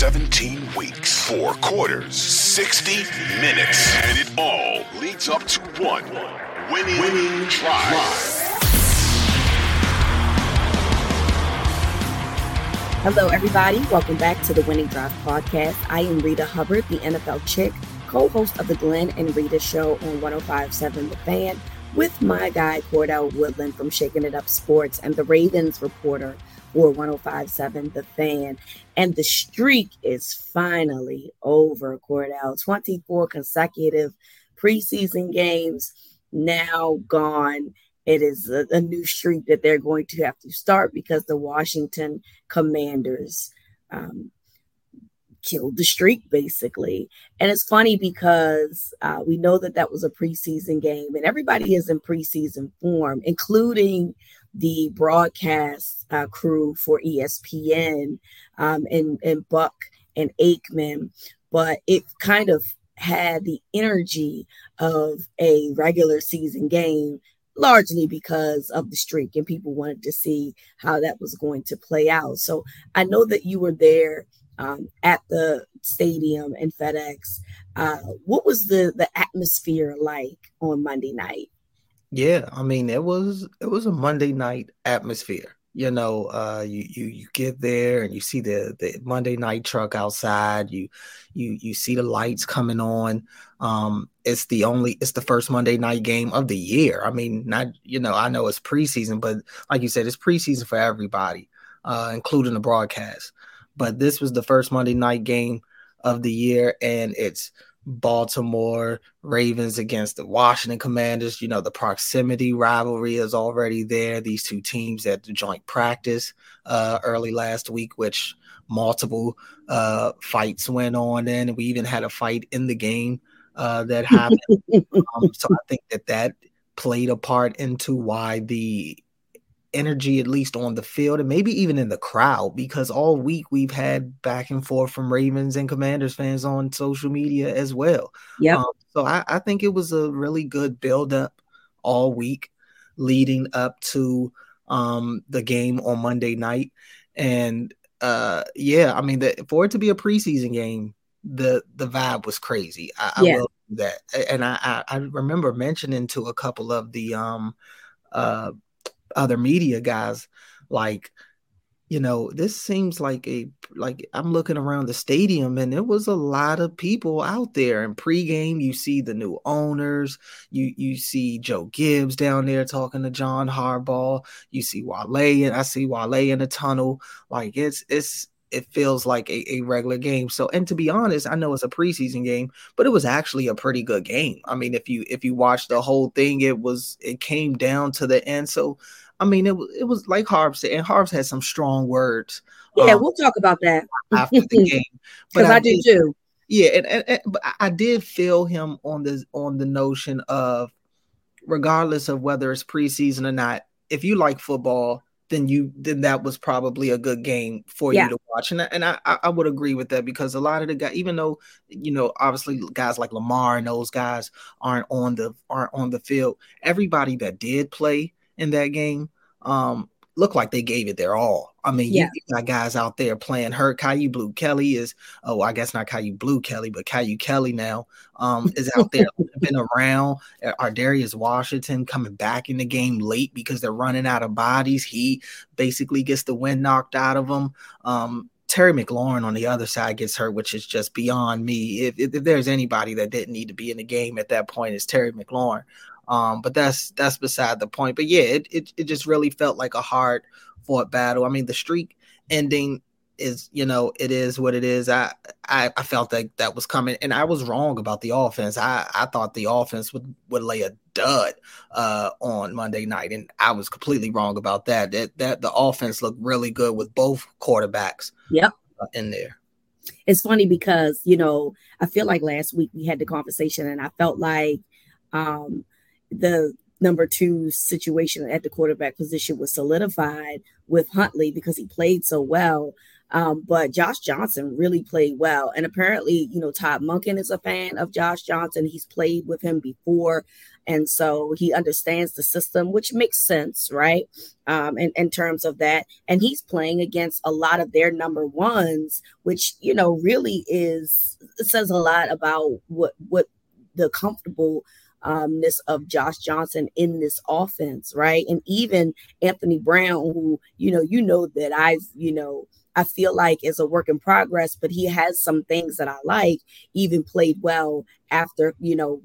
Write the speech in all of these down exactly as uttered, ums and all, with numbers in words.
seventeen weeks, four quarters, sixty minutes, and it all leads up to one winning, winning drive. drive. Hello, everybody. Welcome back to the Winning Drive podcast. I am Rita Hubbard, the N F L chick, co-host of the Glenn and Rita Show on one oh five point seven The Fan, with my guy Cordell Woodland from Shaking It Up Sports and the Ravens reporter for one oh five point seven The Fan. And the streak is finally over, Cordell. twenty-four consecutive preseason games now gone. It is a, a new streak that they're going to have to start because the Washington Commanders um, killed the streak, basically. And it's funny because uh, we know that that was a preseason game, and everybody is in preseason form, including the broadcast uh, crew for E S P N um, and, and Buck and Aikman, but it kind of had the energy of a regular season game, largely because of the streak, and people wanted to see how that was going to play out. So I know that you were there um, at the stadium in FedEx. Uh, what was the, the atmosphere like on Monday night? Yeah, I mean, it was it was a Monday night atmosphere. You know, uh, you, you you get there and you see the, the Monday night truck outside. You you you see the lights coming on. Um, it's the only it's the first Monday night game of the year. I mean, not you know, I know it's preseason, but like you said, it's preseason for everybody, uh, including the broadcast. But this was the first Monday night game of the year, and it's Baltimore Ravens against the Washington Commanders. You know, the proximity rivalry is already there. These two teams at the joint practice uh, early last week, which multiple uh, fights went on in. We even had a fight in the game uh, that happened. um, so I think that that played a part into why the energy, at least on the field and maybe even in the crowd, because all week we've had back and forth from Ravens and Commanders fans on social media as well. Yeah. Um, so I, I think it was a really good buildup all week leading up to um, the game on Monday night. And uh, yeah, I mean, the, for it to be a preseason game, the the vibe was crazy. I, yeah. I will do that. And I, I, I remember mentioning to a couple of the um uh. other media guys, like, you know, this seems like a, like I'm looking around the stadium and there was a lot of people out there. And pregame, you see the new owners, you you see Joe Gibbs down there talking to John Harbaugh, you see Wale, and I see Wale in the tunnel. Like it's, it's, it feels like a, a regular game. So, and to be honest, I know it's a preseason game, but it was actually a pretty good game. I mean, if you if you watch the whole thing, it was it came down to the end. So, I mean, it it was like Harbs said, and Harbs had some strong words. Yeah, um, we'll talk about that after the game, because I, I do did, too. Yeah, and, and, and but I did feel him on the on the notion of, regardless of whether it's preseason or not, if you like football, then you then that was probably a good game for yeah. you to watch. And I, and I, I would agree with that, because a lot of the guys, even though, you know, obviously guys like Lamar and those guys aren't on the aren't on the field, everybody that did play in that game um, looked like they gave it their all. I mean, yeah. you got guys out there playing hurt. Caillou Blue Kelly is, oh, I guess not Caillou Blue Kelly, but Caillou Kelly now um, is out there, been around. Ardarius Washington coming back in the game late because they're running out of bodies. He basically gets the wind knocked out of him. Um, Terry McLaurin on the other side gets hurt, which is just beyond me. If, if, if there's anybody that didn't need to be in the game at that point, it's Terry McLaurin. Um, but that's that's beside the point. But, yeah, it, it, it just really felt like a hard – fought battle. I mean, the streak ending is, you know, it is what it is. I, I, I felt like that was coming, and I was wrong about the offense. I, I thought the offense would, would lay a dud uh, on Monday night, and I was completely wrong about that. That that the offense looked really good with both quarterbacks. Yep. Uh, in there. It's funny because, you know, I feel like last week we had the conversation, and I felt like um, the number two situation at the quarterback position was solidified with Huntley because he played so well. Um, but Josh Johnson really played well. And apparently, you know, Todd Monken is a fan of Josh Johnson. He's played with him before. And so he understands the system, which makes sense, right? Um, in, in terms of that. And he's playing against a lot of their number ones, which, you know, really is, it says a lot about what, what the comfortable umness of Josh Johnson in this offense, right? And even Anthony Brown, who, you know, you know that I've, you know, I feel like is a work in progress, but he has some things that I like, even played well after, you know,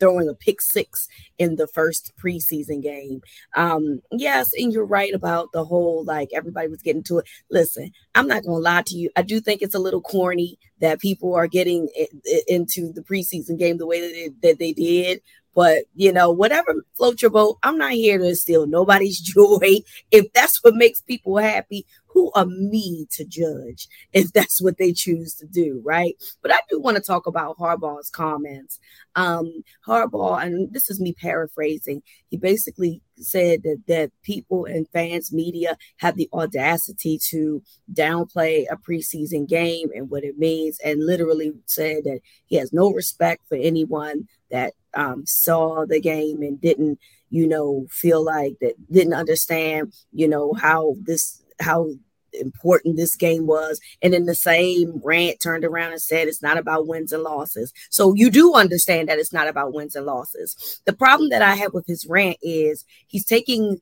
throwing a pick six in the first preseason game. Um, yes, and you're right about the whole, like, everybody was getting to it. Listen, I'm not going to lie to you. I do think it's a little corny that people are getting it, it, into the preseason game the way that, it, that they did. But, you know, whatever floats your boat, I'm not here to steal nobody's joy. If that's what makes people happy, who are me to judge if that's what they choose to do, right? But I do want to talk about Harbaugh's comments. Um, Harbaugh, and this is me paraphrasing, he basically said that, that people and fans, media, have the audacity to downplay a preseason game and what it means, and literally said that he has no respect for anyone that um, saw the game and didn't, you know, feel like that, didn't understand, you know, how this, how important this game was. And then the same rant turned around and said, it's not about wins and losses. So you do understand that it's not about wins and losses. The problem that I have with his rant is he's taking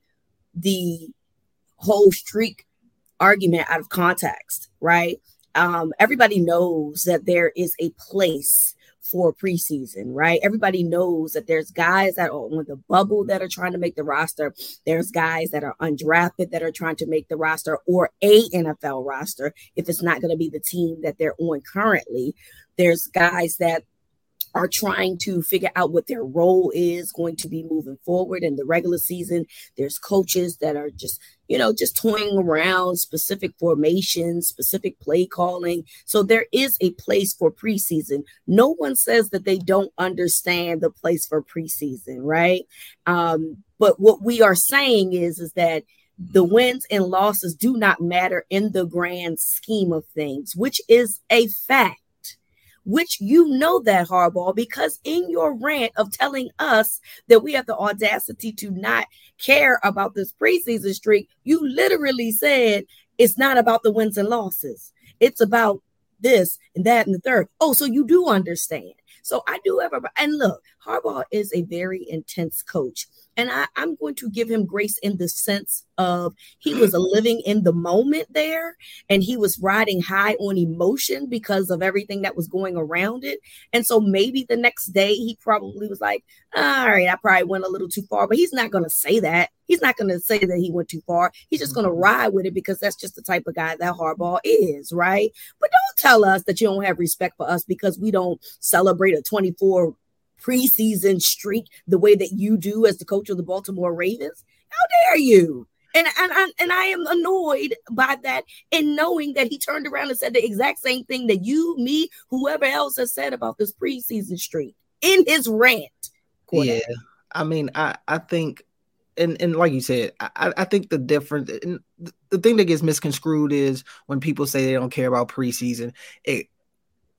the whole streak argument out of context, right? Um, everybody knows that there is a place for preseason, right? Everybody knows that there's guys that are on the bubble that are trying to make the roster. There's guys that are undrafted that are trying to make the roster or a N F L roster if it's not going to be the team that they're on currently. There's guys that are trying to figure out what their role is going to be moving forward in the regular season. There's coaches that are just, you know, just toying around specific formations, specific play calling. So there is a place for preseason. No one says that they don't understand the place for preseason, right? Um, but what we are saying is, is that the wins and losses do not matter in the grand scheme of things, which is a fact. Which you know that, Harbaugh, because in your rant of telling us that we have the audacity to not care about this preseason streak, you literally said it's not about the wins and losses. It's about this and that and the third. Oh, so you do understand. So I do have a, and look, Harbaugh is a very intense coach. And I, I'm going to give him grace in the sense of he was living in the moment there, and he was riding high on emotion because of everything that was going around it. And so maybe the next day he probably was like, all right, I probably went a little too far, but he's not going to say that. He's not going to say that he went too far. He's just going to ride with it because that's just the type of guy that Harbaugh is, right? But don't tell us that you don't have respect for us because we don't celebrate a twenty-four preseason streak the way that you do as the coach of the Baltimore Ravens. How dare you? And and, and, and I am annoyed by that, and knowing that he turned around and said the exact same thing that you, me, whoever else has said about this preseason streak in his rant. Cordell. Yeah, I mean, I, I think, and, and like you said, I, I think the difference, and the thing that gets misconstrued is when people say they don't care about preseason, it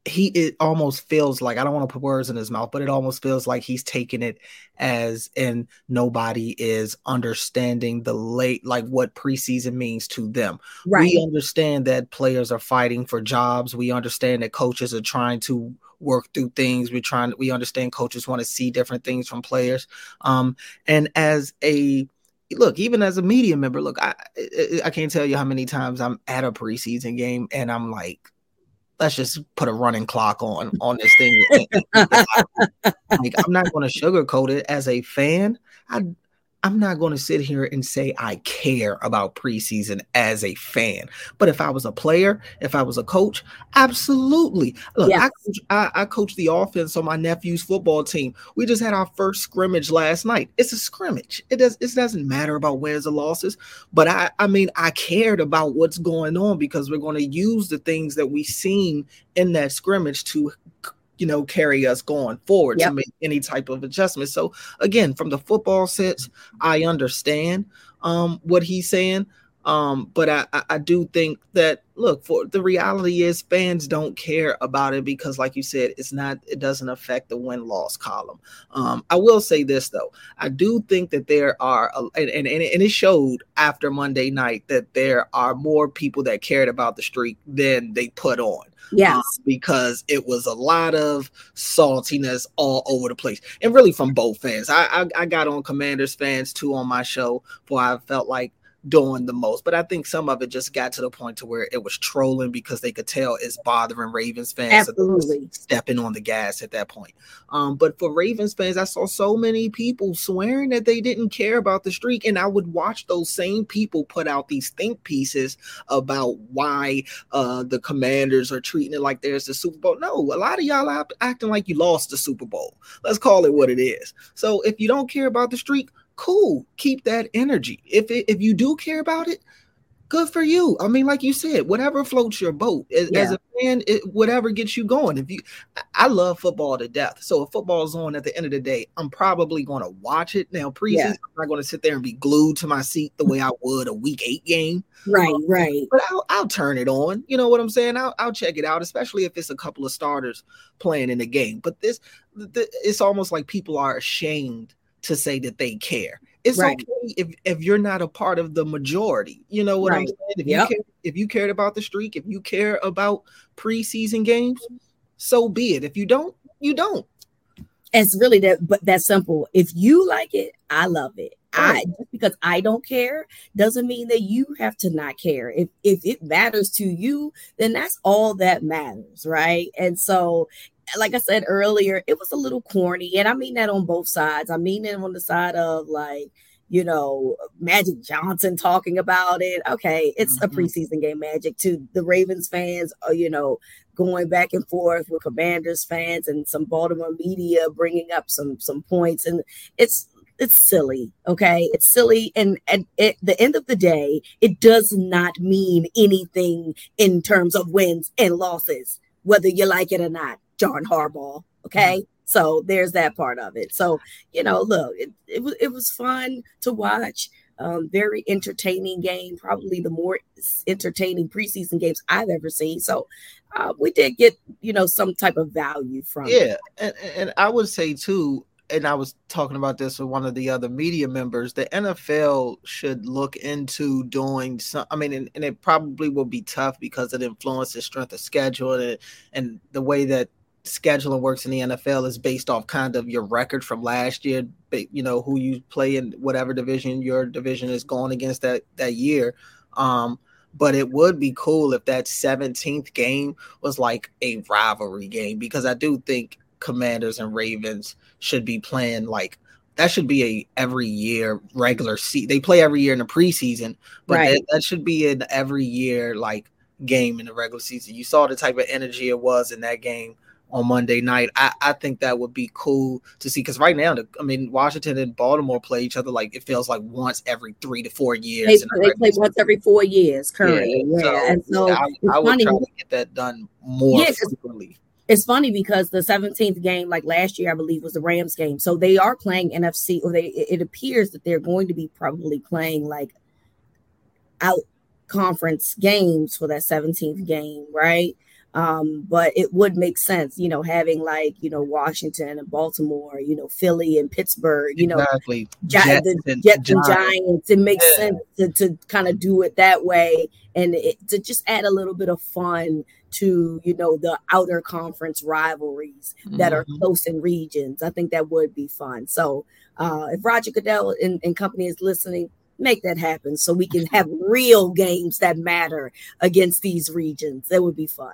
He it almost feels like, I don't want to put words in his mouth, but it almost feels like he's taking it as, and nobody is understanding the late, like what preseason means to them. Right. We understand that players are fighting for jobs. We understand that coaches are trying to work through things. We're trying to, we understand coaches want to see different things from players. Um, and as a, Look, even as a media member, look, I I can't tell you how many times I'm at a preseason game and I'm like, let's just put a running clock on on this thing. Like, I'm not going to sugarcoat it. As a fan, I, I'm not going to sit here and say I care about preseason as a fan. But if I was a player, if I was a coach, absolutely. Look, yes. I, coach, I, I coach the offense on my nephew's football team. We just had our first scrimmage last night. It's a scrimmage. It, does, it doesn't matter about wins or losses. But, I, I mean, I cared about what's going on because we're going to use the things that we've seen in that scrimmage to you know, carry us going forward yep. to make any type of adjustment. So again, from the football sense, I understand um, what he's saying. Um, but I, I do think that, look, for the reality is fans don't care about it because, like you said, it's not, it doesn't affect the win-loss column. Um, I will say this though. I do think that there are, and, and, and it showed after Monday night that there are more people that cared about the streak than they put on. Yes. Um, because it was a lot of saltiness all over the place, and really from both fans. I, I, I got on Commanders fans too on my show, for I felt like doing the most, but I think some of it just got to the point to where it was trolling because they could tell it's bothering Ravens fans. Absolutely. So they were stepping on the gas at that point. Um, but for Ravens fans, I saw so many people swearing that they didn't care about the streak, and I would watch those same people put out these think pieces about why uh, the Commanders are treating it like there's the Super Bowl. No, a lot of y'all are acting like you lost the Super Bowl. Let's call it what it is. So if you don't care about the streak, cool. Keep that energy. If it, if you do care about it, good for you. I mean, like you said, whatever floats your boat. As, yeah. as a fan, it, whatever gets you going. If you, I love football to death. So if football's on at the end of the day, I'm probably going to watch it. Now, preseason, yeah. I'm not going to sit there and be glued to my seat the way I would a week eight game. Right, um, right. But I'll, I'll turn it on. You know what I'm saying? I'll, I'll check it out, especially if it's a couple of starters playing in the game. But this, the, it's almost like people are ashamed to say that they care. It's right. okay if, if you're not a part of the majority. You know what right. I'm saying? If, yep. you care, if you cared about the streak, if you care about preseason games, so be it. If you don't, you don't. It's really that, but that simple. If you like it, I love it. I, just because I don't care doesn't mean that you have to not care. If if it matters to you, then that's all that matters, right? And so, like I said earlier, it was a little corny. And I mean that on both sides. I mean it on the side of, like, you know, Magic Johnson talking about it. Okay, it's mm-hmm. a preseason game, Magic, to the Ravens fans, are, you know, going back and forth with Commanders fans and some Baltimore media bringing up some some points. And it's It's silly, okay? It's silly, and at, at the end of the day, it does not mean anything in terms of wins and losses, whether you like it or not, John Harbaugh, okay? Mm-hmm. So there's that part of it. So, you know, look, it, it, was, it was fun to watch. Um, very entertaining game, probably the more entertaining preseason games I've ever seen. So uh, we did get, you know, some type of value from yeah, it. Yeah, and, and I would say, too, and I was talking about this with one of the other media members, the N F L should look into doing some, I mean, and, and it probably will be tough because it influences strength of schedule and, and the way that scheduling works in the N F L is based off kind of your record from last year, you know, who you play in whatever division your division is going against that, that year. Um, but it would be cool if that seventeenth game was like a rivalry game, because I do think Commanders and Ravens should be playing like, that should be a every year regular season. They play every year in the preseason, but right. that, that should be an every year like game in the regular season. You saw the type of energy it was in that game on Monday night. I, I think that would be cool to see, because right now, the, I mean, Washington and Baltimore play each other like it feels like once every three to four years. They, they play season. once every four years currently. Yeah, yeah. So, and so I, I would funny. try to get that done more yeah, frequently. It's funny because the seventeenth game, like last year, I believe, was the Rams game. So they are playing N F C, or they it appears that they're going to be probably playing like out conference games for that seventeenth game, right? Um, but it would make sense, you know, having like, you know, Washington and Baltimore, you know, Philly and Pittsburgh, you exactly. know, Jets, the Jets and Giants. Giants. It makes yeah. sense to, to kind of do it that way, and it, to just add a little bit of fun to, you know, the outer conference rivalries that mm-hmm. are close in regions. I think that would be fun. So uh, if Roger Goodell and, and company is listening, make that happen so we can have real games that matter against these regions. That would be fun.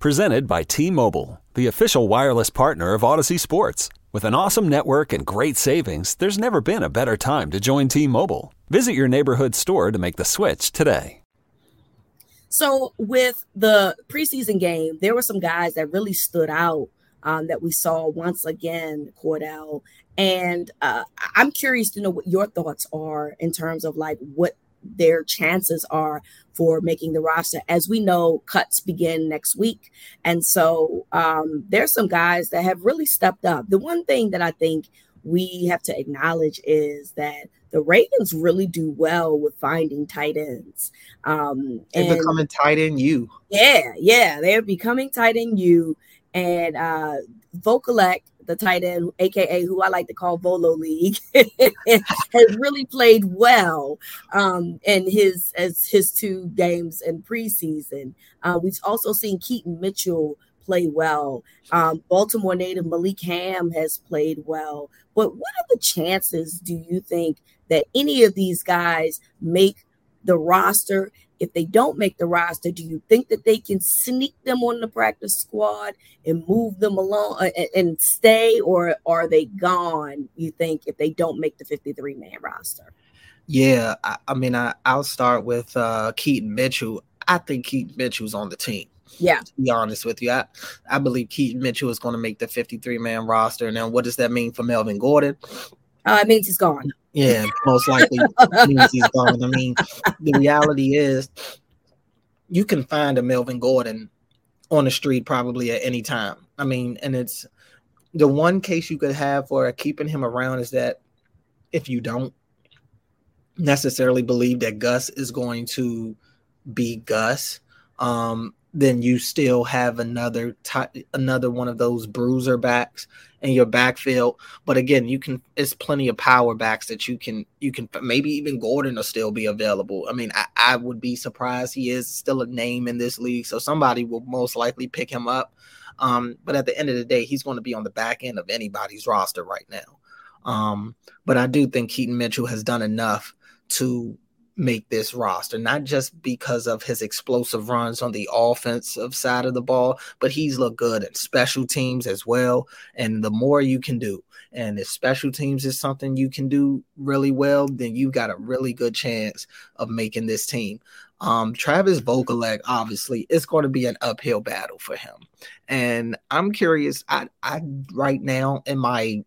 Presented by T-Mobile, the official wireless partner of Odyssey Sports. With an awesome network and great savings, there's never been a better time to join T-Mobile. Visit your neighborhood store to make the switch today. So with the preseason game, there were some guys that really stood out um, that we saw once again, Cordell. And uh, I'm curious to know what your thoughts are in terms of like what their chances are for making the roster. As we know, cuts begin next week. And so um, there's some guys that have really stepped up. The one thing that I think we have to acknowledge is that the Ravens really do well with finding tight ends. Um, and they're becoming tight end you. Yeah, yeah. They're becoming tight end you. And uh, Vokolek, the tight end, a k a who I like to call Volo League, has really played well um, in his, as his two games in preseason. Uh, we've also seen Keaton Mitchell play well. Um, Baltimore native Malik Hamm has played well. But what are the chances, do you think, that any of these guys make the roster? If they don't make the roster, do you think that they can sneak them on the practice squad and move them along uh, and stay, or are they gone, you think, if they don't make the fifty-three man roster? Yeah, I, I mean, I, I'll start with uh, Keaton Mitchell. I think Keaton Mitchell's on the team. Yeah, to be honest with you, I, I believe Keaton Mitchell is going to make the fifty-three man roster. Now, what does that mean for Melvin Gordon? Uh, it means he's gone. Yeah, most likely means he's gone. I mean, the reality is you can find a Melvin Gordon on the street probably at any time. I mean, and it's the one case you could have for keeping him around is that if you don't necessarily believe that Gus is going to be Gus, um, then you still have another t- another one of those bruiser backs in your backfield. But again, you can it's plenty of power backs that you can you can maybe even Gordon will still be available. I mean, I, I would be surprised. He is still a name in this league, so somebody will most likely pick him up. Um, but at the end of the day, he's going to be on the back end of anybody's roster right now. Um, but I do think Keaton Mitchell has done enough to make this roster, not just because of his explosive runs on the offensive side of the ball, but he's looked good at special teams as well. And the more you can do, and if special teams is something you can do really well, then you got a really good chance of making this team. Um, Travis Vokolek, obviously, it's going to be an uphill battle for him. And I'm curious, I, I right now in my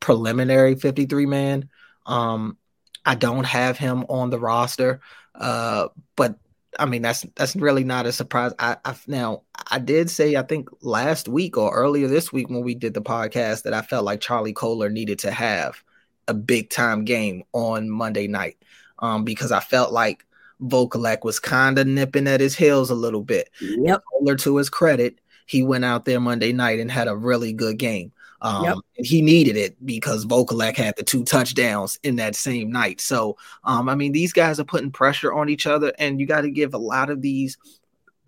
preliminary fifty-three man, um, I don't have him on the roster, uh, but I mean, that's that's really not a surprise. I I've, now, I did say, I think last week or earlier this week when we did the podcast, that I felt like Charlie Kolar needed to have a big-time game on Monday night, um, because I felt like Vokolek was kind of nipping at his heels a little bit. Yep. Kolar, to his credit, he went out there Monday night and had a really good game. Um, yep. He needed it because Vokolek had the two touchdowns in that same night. So, um, I mean, these guys are putting pressure on each other, and you got to give a lot of these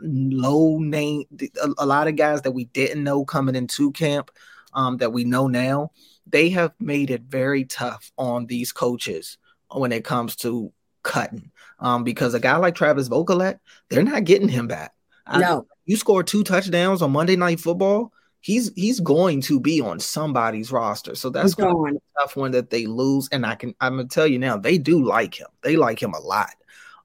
low name, a, a lot of guys that we didn't know coming into camp, um, that we know now, they have made it very tough on these coaches when it comes to cutting, um, because a guy like Travis Vokolek, they're not getting him back. No, I, you score two touchdowns on Monday Night Football, He's he's going to be on somebody's roster, so that's going. going to be a tough one that they lose. And I can I'm gonna tell you now, they do like him. They like him a lot.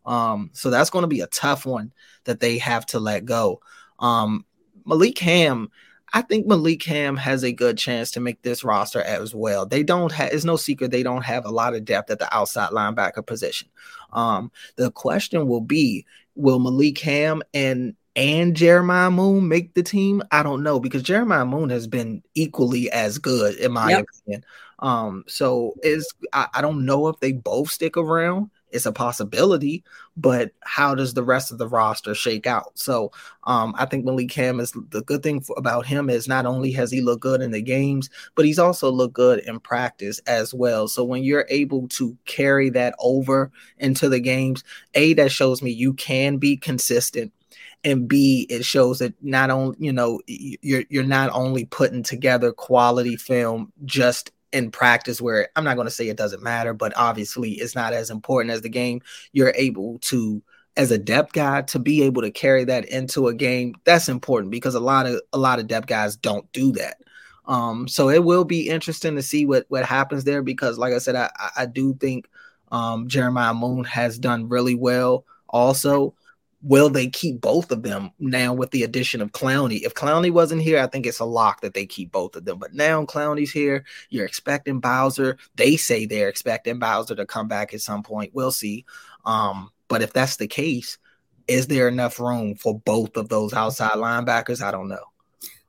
Um, so that's going to be a tough one that they have to let go. Um, Malik Hamm, I think Malik Hamm has a good chance to make this roster as well. They don't have. It's no secret they don't have a lot of depth at the outside linebacker position. Um, the question will be, will Malik Hamm and and Jeremiah Moon make the team? I don't know, because Jeremiah Moon has been equally as good, in my yep. opinion. Um, so it's, I, I don't know if they both stick around. It's a possibility, but how does the rest of the roster shake out? So um, I think Malik Hamm is the good thing for, about him is not only has he looked good in the games, but he's also looked good in practice as well. So when you're able to carry that over into the games, A, that shows me you can be consistent, and B, it shows that not only, you know, you're you're not only putting together quality film just in practice, where I'm not going to say it doesn't matter, but obviously it's not as important as the game. You're able to, as a depth guy, to be able to carry that into a game. That's important, because a lot of a lot of depth guys don't do that. Um, so it will be interesting to see what what happens there, because, like I said, I I do think um, Jeremiah Moon has done really well also. Will they keep both of them now with the addition of Clowney? If Clowney wasn't here, I think it's a lock that they keep both of them. But now Clowney's here. You're expecting Bowser. They say they're expecting Bowser to come back at some point. We'll see. Um, but if that's the case, is there enough room for both of those outside linebackers? I don't know.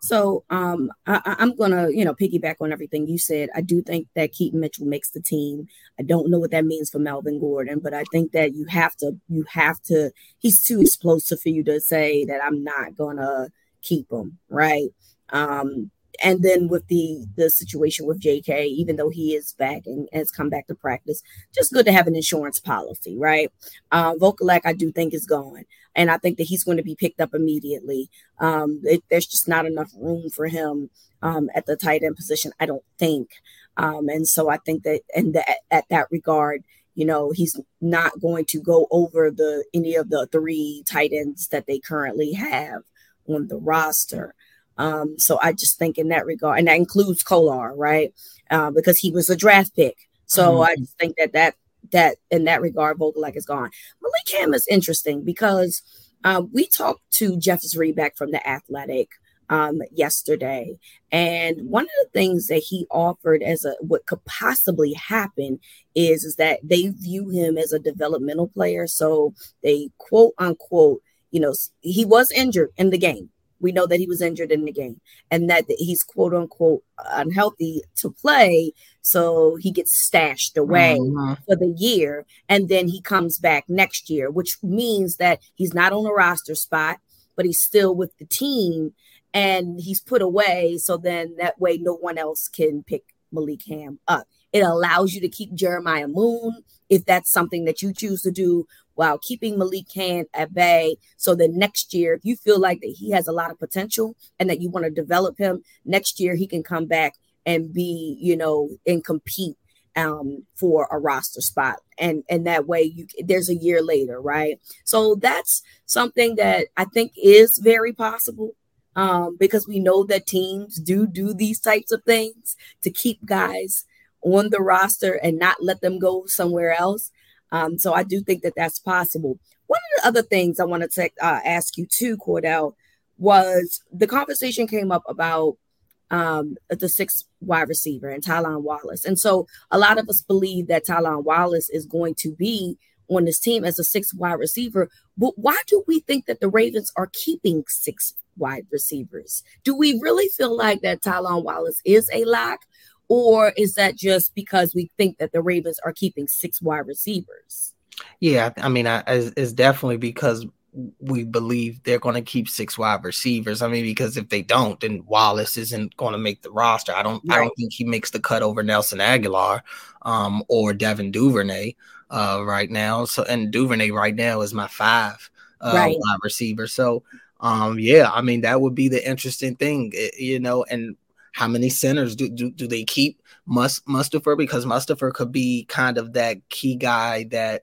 So um, I, I'm going to, you know, piggyback on everything you said. I do think that Keaton Mitchell makes the team. I don't know what that means for Melvin Gordon, but I think that you have to, you have to, he's too explosive for you to say that I'm not going to keep him, right? Um, and then with the the situation with J K, even though he is back and has come back to practice, just good to have an insurance policy, right? Uh, Vokolek, I do think, is gone. And I think that he's going to be picked up immediately. Um, it, there's just not enough room for him um, at the tight end position, I don't think. Um, and so I think that in that, at that regard, you know, he's not going to go over the any of the three tight ends that they currently have on the roster. Um, so I just think in that regard, and that includes Kolar, right? Uh, because he was a draft pick. So mm-hmm. I just think that that. That in that regard, Vokolek is gone. Malik Hamm is interesting because um, we talked to Jeffers Reback from The Athletic um, yesterday, and one of the things that he offered as a what could possibly happen is is that they view him as a developmental player. So they quote unquote, you know, he was injured in the game. We know that he was injured in the game and that he's quote unquote unhealthy to play. So he gets stashed away mm-hmm. for the year, and then he comes back next year, which means that he's not on a roster spot, but he's still with the team and he's put away. So then that way no one else can pick Malik Hamm up. It allows you to keep Jeremiah Moon if that's something that you choose to do, while keeping Malik Hamm at bay. So that next year, if you feel like that he has a lot of potential and that you want to develop him, next year he can come back and be, you know, and compete um, for a roster spot. And, and that way you, there's a year later, right? So that's something that I think is very possible, um, because we know that teams do do these types of things to keep guys on the roster and not let them go somewhere else. Um, so I do think that that's possible. One of the other things I want to uh, ask you too, Cordell, was the conversation came up about um, the sixth wide receiver and Tylan Wallace. And so a lot of us believe that Tylan Wallace is going to be on this team as a sixth wide receiver. But why do we think that the Ravens are keeping six wide receivers? Do we really feel like that Tylan Wallace is a lock? Or is that just because we think that the Ravens are keeping six wide receivers? Yeah, I mean, I, it's definitely because we believe they're going to keep six wide receivers. I mean, because if they don't, then Wallace isn't going to make the roster. I don't, right. I don't think he makes the cut over Nelson Aguilar um, or Devin Duvernay uh, right now. So, and Duvernay right now is my five uh, right. wide receiver. So, um, yeah, I mean, that would be the interesting thing, you know, and. How many centers do, do, do they keep? Must Mustafa, because Mustafa could be kind of that key guy that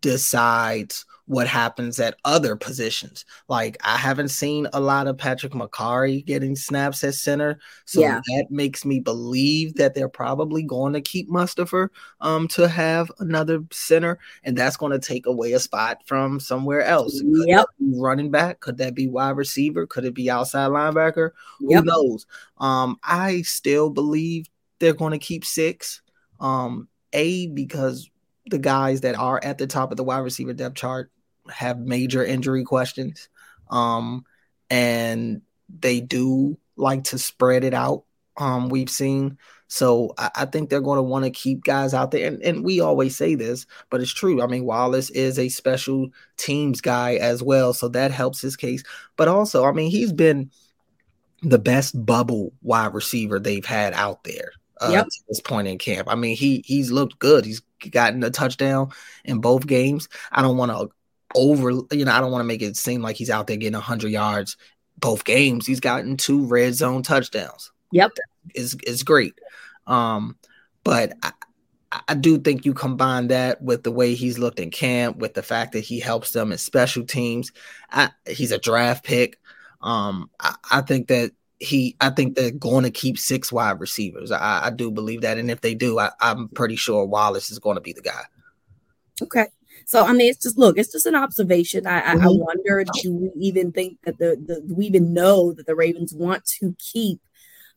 decides what happens at other positions. Like, I haven't seen a lot of Patrick McCarry getting snaps at center. So yeah. that makes me believe that they're probably going to keep Mustafa um, to have another center. And that's going to take away a spot from somewhere else. Could yep. that be running back? Could that be wide receiver? Could it be outside linebacker? Yep. Who knows? Um, I still believe they're going to keep six. Um, a, because the guys that are at the top of the wide receiver depth chart have major injury questions. Um, and they do like to spread it out. Um, we've seen. So I, I think they're going to want to keep guys out there. And, and we always say this, but it's true. I mean, Wallace is a special teams guy as well. So that helps his case. But also, I mean, he's been the best bubble wide receiver they've had out there. Uh, yep. to this point in camp. I mean, he he's looked good. He's gotten a touchdown in both games. I don't want to over, you know, I don't want to make it seem like he's out there getting one hundred yards both games. He's gotten two red zone touchdowns. Yep. It's, it's great. Um, but I, I do think you combine that with the way he's looked in camp, with the fact that he helps them in special teams. I, he's a draft pick. Um, I, I think that He, I think they're going to keep six wide receivers. I, I do believe that. And if they do, I, I'm pretty sure Wallace is going to be the guy. Okay. So, I mean, it's just, look, it's just an observation. I, mm-hmm. I, I wonder, do we even think that the, the, do we even know that the Ravens want to keep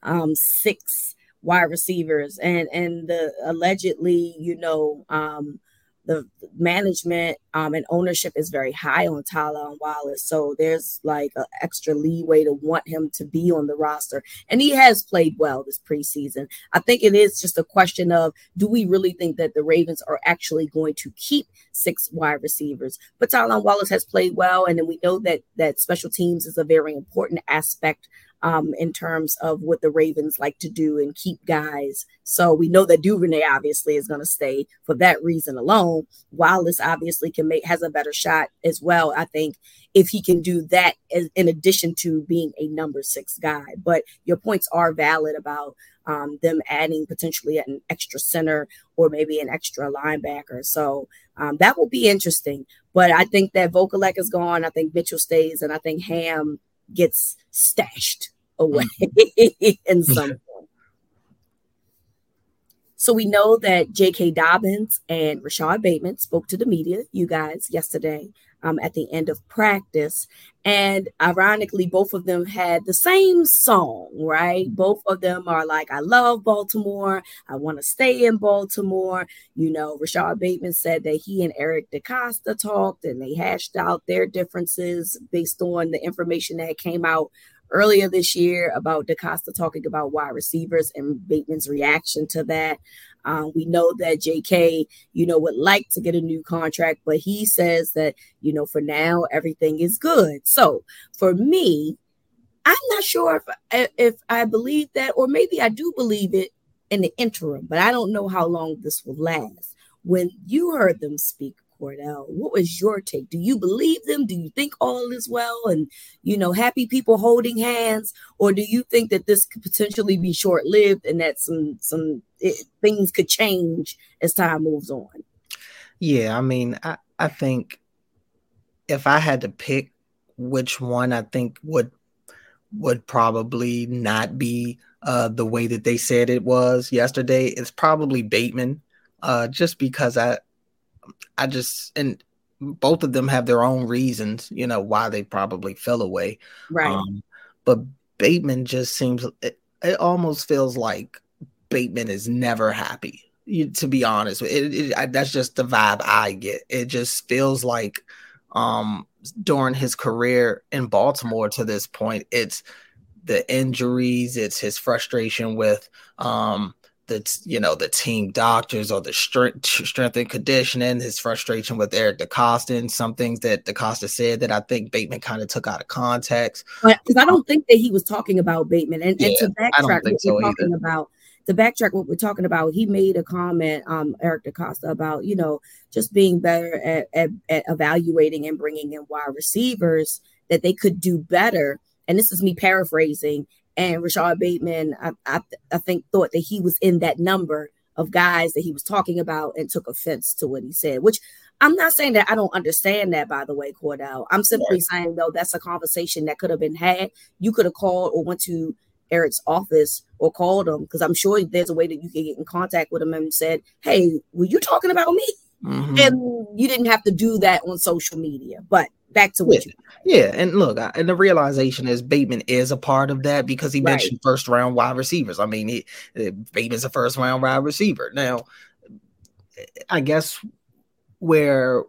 um, six wide receivers? And, and the allegedly, you know, um, the management um, and ownership is very high on Tylan Wallace. So there's like an extra leeway to want him to be on the roster. And he has played well this preseason. I think it is just a question of, do we really think that the Ravens are actually going to keep six wide receivers? But Tylan Wallace has played well. And then we know that that special teams is a very important aspect Um, in terms of what the Ravens like to do and keep guys. So we know that Duvernay obviously is going to stay for that reason alone. Wallace obviously can make, has a better shot as well, I think, if he can do that as, in addition to being a number six guy. But your points are valid about um, them adding potentially an extra center or maybe an extra linebacker. So um, that will be interesting. But I think that Vokolek is gone. I think Mitchell stays. And I think Hamm gets stashed away in some form. So we know that J K. Dobbins and Rashod Bateman spoke to the media, you guys, yesterday um, at the end of practice. And ironically, both of them had the same song, right? Both of them are like, I love Baltimore. I want to stay in Baltimore. You know, Rashod Bateman said that he and Eric DeCosta talked and they hashed out their differences based on the information that came out earlier this year about DeCosta talking about wide receivers and Bateman's reaction to that. Um, we know that J K, you know, would like to get a new contract, but he says that, you know, for now, everything is good. So for me, I'm not sure if, if I believe that, or maybe I do believe it in the interim, but I don't know how long this will last. When you heard them speak, Cordell. What was your take? Do you believe them? Do you think all is well and, you know, happy people holding hands? Or do you think that this could potentially be short-lived and that some some it, things could change as time moves on? Yeah, I mean, I, I think if I had to pick which one I think would would probably not be uh, the way that they said it was yesterday, it's probably Bateman. Uh, just because I, I just, and both of them have their own reasons, you know, why they probably fell away. Right. Um, but Bateman just seems, it, it almost feels like Bateman is never happy, you, to be honest. It, it, I, that's just the vibe I get. It just feels like um, during his career in Baltimore to this point, it's the injuries, it's his frustration with, um, the, you know, the team doctors or the strength, strength and conditioning, his frustration with Eric DeCosta and some things that DeCosta said that I think Bateman kind of took out of context. Because I don't think that he was talking about Bateman. And, yeah, and to backtrack what so we're either. talking about, to backtrack what we're talking about, he made a comment, um, Eric DeCosta, about, you know, just being better at, at, at evaluating and bringing in wide receivers, that they could do better. And this is me paraphrasing. And Rashod Bateman, I, I, I think, thought that he was in that number of guys that he was talking about and took offense to what he said, which I'm not saying that I don't understand that, by the way, Cordell. I'm simply yes. saying, though, that's a conversation that could have been had. You could have called or went to Eric's office or called him, because I'm sure there's a way that you can get in contact with him and said, hey, were you talking about me? Mm-hmm. And you didn't have to do that on social media. But back to what yeah. you yeah and look I, and the realization is Bateman is a part of that, because he right. mentioned first round wide receivers. I mean, he, Bateman's a first round wide receiver. Now I guess where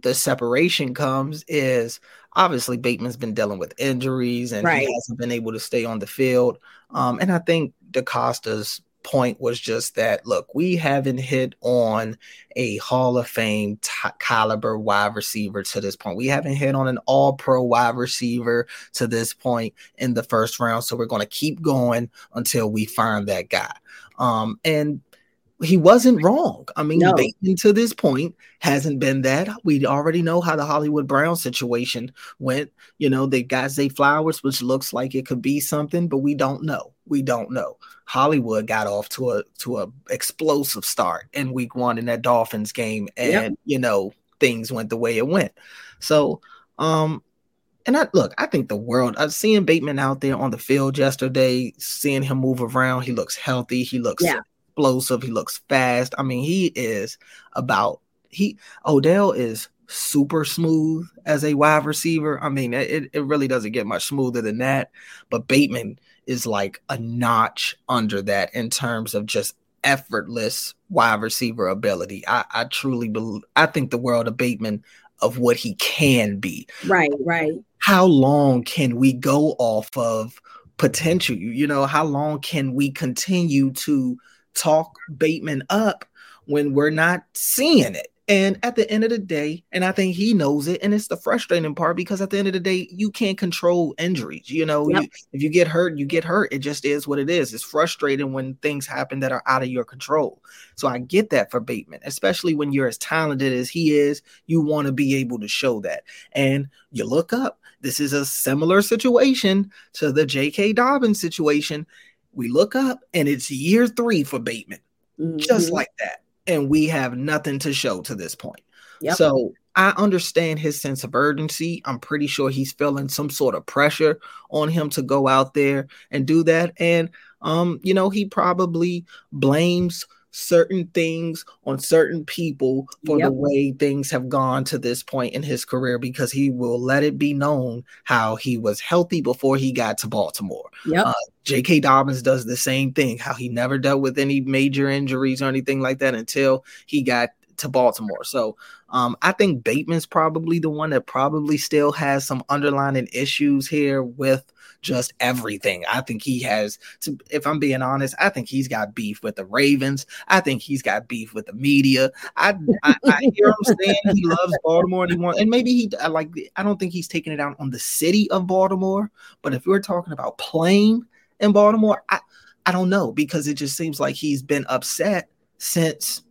the separation comes is obviously Bateman's been dealing with injuries and right. he hasn't been able to stay on the field, um and I think DeCosta's point was just that, look, we haven't hit on a Hall of Fame t- caliber wide receiver to this point. We haven't hit on an all-pro wide receiver to this point in the first round, so we're going to keep going until we find that guy. Um, and he wasn't wrong. I mean, no. Bateman to this point hasn't been that. We already know how the Hollywood Brown situation went. You know, they got Zay Flowers, which looks like it could be something, but we don't know. We don't know. Hollywood got off to a to a explosive start in week one in that Dolphins game, and yep. you know, things went the way it went. So, um, and I look, I think the world. I've seen Bateman out there on the field yesterday, seeing him move around. He looks healthy. He looks. Yeah. explosive. He looks fast. I mean, he is about he Odell is super smooth as a wide receiver. I mean, it, it really doesn't get much smoother than that. But Bateman is like a notch under that in terms of just effortless wide receiver ability. I, I truly believe I think the world of Bateman, of what he can be. Right, right. How long can we go off of potential? You know, how long can we continue to talk Bateman up when we're not seeing it? And at the end of the day, and I think he knows it, and it's the frustrating part, because at the end of the day, you can't control injuries. You know, yep. you, if you get hurt, you get hurt. It just is what it is. It's frustrating when things happen that are out of your control. So I get that for Bateman, especially when you're as talented as he is, you want to be able to show that. And you look up, this is a similar situation to the J K. Dobbins situation. We look up, and it's year three for Bateman, mm-hmm. just like that. And we have nothing to show to this point. Yep. So I understand his sense of urgency. I'm pretty sure he's feeling some sort of pressure on him to go out there and do that. And, um, you know, he probably blames certain things on certain people for yep. the way things have gone to this point in his career, because he will let it be known how he was healthy before he got to Baltimore. Yep. Uh, J K. Dobbins does the same thing, how he never dealt with any major injuries or anything like that until he got to Baltimore. So um, I think Bateman's probably the one that probably still has some underlying issues here with just everything. I think he has, to, if I'm being honest, I think he's got beef with the Ravens. I think he's got beef with the media. I I, I hear him saying he loves Baltimore and he wants, and maybe he, I like, I don't think he's taking it out on the city of Baltimore, but if we're talking about playing in Baltimore, I, I don't know, because it just seems like he's been upset since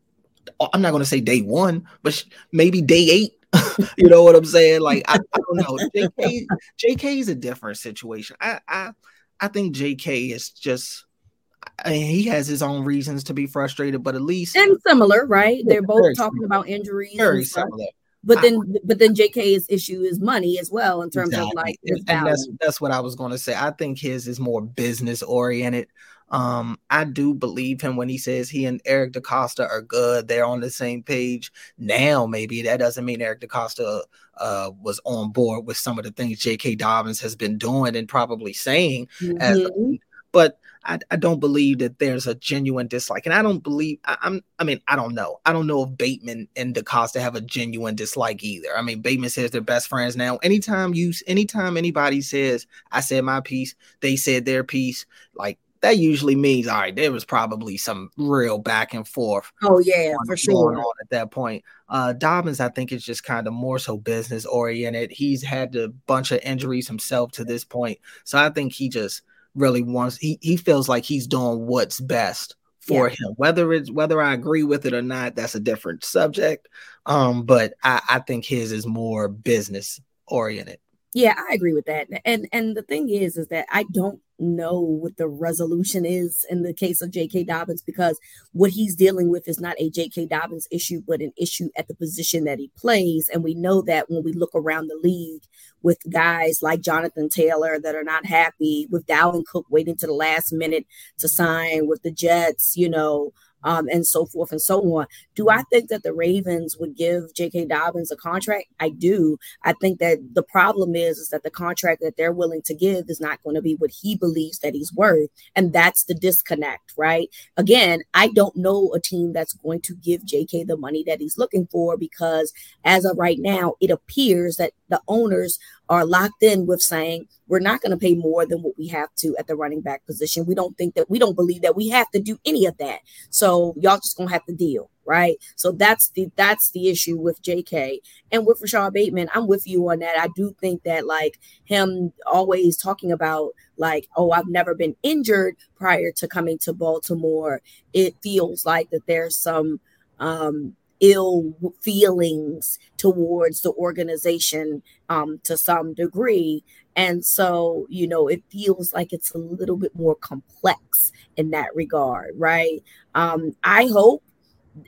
I'm not going to say day one, but maybe day eight. You know what I'm saying? Like, I, I don't know. J K, J K is a different situation. I, I, I think J K is just, I mean, he has his own reasons to be frustrated, but at least. And similar, right? They're both talking similar. about injuries. Very similar. But then, I, but then J K's issue is money as well in terms exactly. of like his value. And that's that's what I was going to say. I think his is more business oriented. Um, I do believe him when he says he and Eric DeCosta are good. They're on the same page now. Maybe that doesn't mean Eric DeCosta uh, was on board with some of the things J K. Dobbins has been doing and probably saying. Mm-hmm. As, but I, I don't believe that there's a genuine dislike. And I don't believe, I, I'm, I mean, I don't know. I don't know if Bateman and DeCosta have a genuine dislike either. I mean, Bateman says they're best friends now. Anytime you, anytime anybody says, I said my piece, they said their piece, like that usually means, all right, there was probably some real back and forth. Oh yeah, for sure. Going on at that point. Uh, Dobbins, I think, is just kind of more so business oriented. He's had a bunch of injuries himself to this point. So I think he just, really wants he he feels like he's doing what's best for yeah. him. Whether it's whether I agree with it or not, that's a different subject. Um, but I, I think his is more business oriented. Yeah, I agree with that. And and the thing is, is that I don't know what the resolution is in the case of J K. Dobbins, because what he's dealing with is not a J K. Dobbins issue, but an issue at the position that he plays. And we know that when we look around the league with guys like Jonathan Taylor that are not happy, with Dalvin Cook waiting to the last minute to sign with the Jets, you know, um, and so forth and so on. Do I think that the Ravens would give J K. Dobbins a contract? I do. I think that the problem is, is that the contract that they're willing to give is not going to be what he believes that he's worth. And that's the disconnect, right? Again, I don't know a team that's going to give J K the money that he's looking for, because as of right now, it appears that the owners are locked in with saying, we're not going to pay more than what we have to at the running back position. We don't think that we don't believe that we have to do any of that. So y'all just going to have to deal. Right. So that's the that's the issue with J K. And with Rashod Bateman, I'm with you on that. I do think that, like, him always talking about like, oh, I've never been injured prior to coming to Baltimore. It feels like that there's some um ill feelings towards the organization um, to some degree. And so, you know, it feels like it's a little bit more complex in that regard, right? Um, I hope,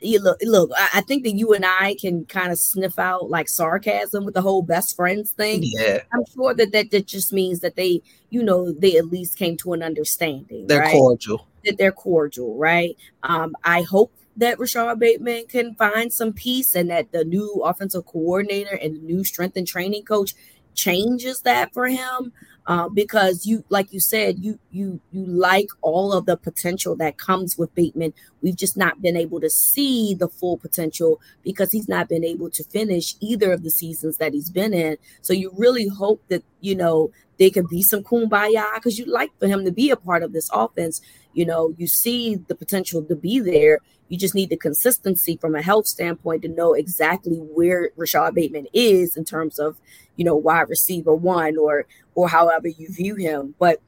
you look, look, I think that you and I can kind of sniff out like sarcasm with the whole best friends thing. Yeah. I'm sure that, that that just means that they, you know, they at least came to an understanding. They're right? cordial. That they're cordial, right? Um, I hope that Rashod Bateman can find some peace, and that the new offensive coordinator and the new strength and training coach changes that for him. Uh, because you, like you said, you, you, you like all of the potential that comes with Bateman. We've just not been able to see the full potential because he's not been able to finish either of the seasons that he's been in. So you really hope that, you know, there could be some kumbaya, because you'd like for him to be a part of this offense. You know, you see the potential to be there. You just need the consistency from a health standpoint to know exactly where Rashod Bateman is in terms of, you know, wide receiver one or or however you view him. But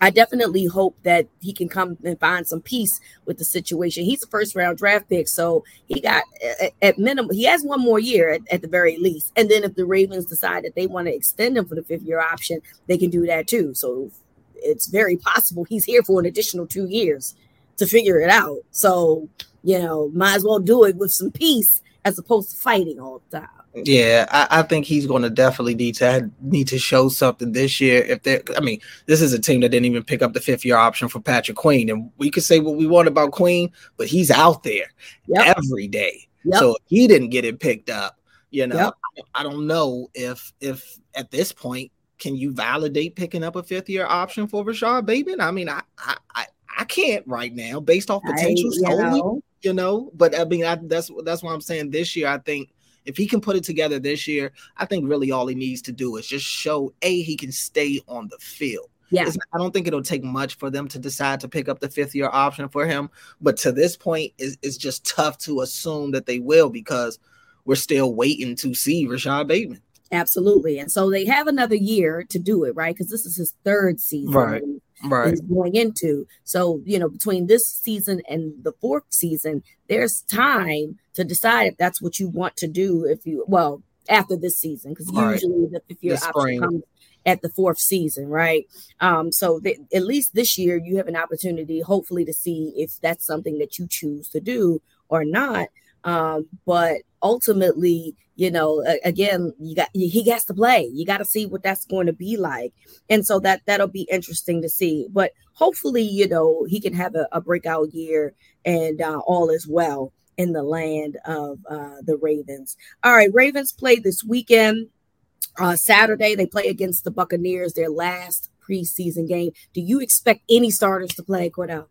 I definitely hope that he can come and find some peace with the situation. He's a first round draft pick, so he got at, at minimum, he has one more year at, at the very least. And then if the Ravens decide that they want to extend him for the fifth year option, they can do that too. So it's very possible he's here for an additional two years to figure it out. So, you know, might as well do it with some peace as opposed to fighting all the time. Yeah, I, I think he's going to definitely need to need to show something this year. If they, I mean, this is a team that didn't even pick up the fifth year option for Patrick Queen, and we could say what we want about Queen, but he's out there yep. every day. Yep. So if he didn't get it picked up, you know, yep. I don't know if if at this point can you validate picking up a fifth year option for Rashod Bateman? I mean, I I I can't right now based off potential I, solely, you know. you know. But I mean, I, that's that's why I'm saying this year, I think. If he can put it together this year, I think really all he needs to do is just show, A, he can stay on the field. Yeah. It's, I don't think it'll take much for them to decide to pick up the fifth-year option for him. But to this point, it's, it's just tough to assume that they will, because we're still waiting to see Rashod Bateman. Absolutely. And so they have another year to do it, right? Because this is his third season. Right. right. is going into. So, you know, between this season and the fourth season, there's time to decide if that's what you want to do. If you, well, after this season, because right. usually the fifth year option comes at the fourth season, right? Um, so th- at least this year you have an opportunity, hopefully, to see if that's something that you choose to do or not. Um, but ultimately, you know, again, you got he gets to play. You got to see what that's going to be like, and so that that'll be interesting to see. But hopefully, you know, he can have a, a breakout year and uh, all is well in the land of uh, the Ravens. All right, Ravens play this weekend, uh, Saturday. They play against the Buccaneers, their last preseason game. Do you expect any starters to play, Cordell?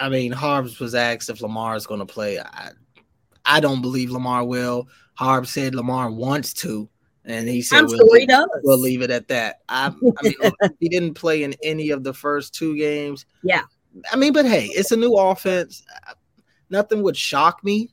I mean, Harbs was asked if Lamar is going to play. I- I don't believe Lamar will. Harb said Lamar wants to, and he said I'm we'll, sure he leave, we'll leave it at that. I, I mean, look, he didn't play in any of the first two games. Yeah. I mean, but hey, it's a new offense. Nothing would shock me,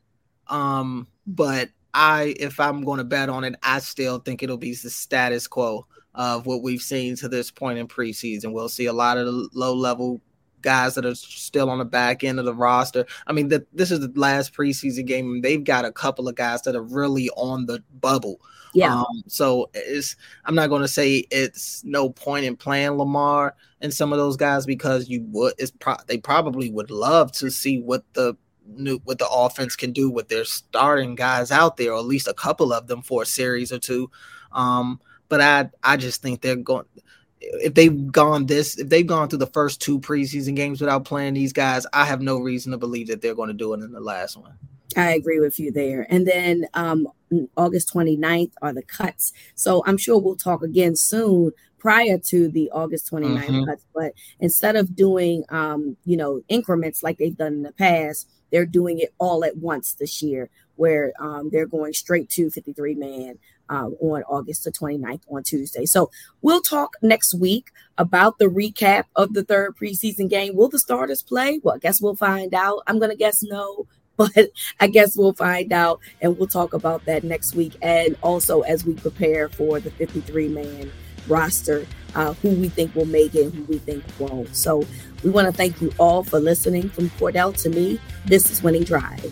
um, but I, if I'm going to bet on it, I still think it'll be the status quo of what we've seen to this point in preseason. We'll see a lot of the low-level guys that are still on the back end of the roster. I mean, the, this is the last preseason game, and they've got a couple of guys that are really on the bubble. Yeah. Um, so it's, I'm not going to say it's no point in playing Lamar and some of those guys because you would. It's pro- they probably would love to see what the new what the offense can do with their starting guys out there, or at least a couple of them for a series or two. Um, but I I just think they're going. If they've gone this, if they've gone through the first two preseason games without playing these guys, I have no reason to believe that they're going to do it in the last one. I agree with you there. And then um, August twenty-ninth are the cuts. So I'm sure we'll talk again soon prior to the August twenty-ninth mm-hmm. cuts. But instead of doing, um, you know, increments like they've done in the past, they're doing it all at once this year, where um, they're going straight to fifty-three man Um, on August the twenty-ninth on Tuesday. So we'll talk next week about the recap of the third preseason game. Will the starters play? Well, I guess we'll find out. I'm going to guess no, but I guess we'll find out, and we'll talk about that next week. And also as we prepare for the fifty-three man roster, uh, who we think will make it and who we think won't. So we want to thank you all for listening. From Cordell to me, this is Winning Drive.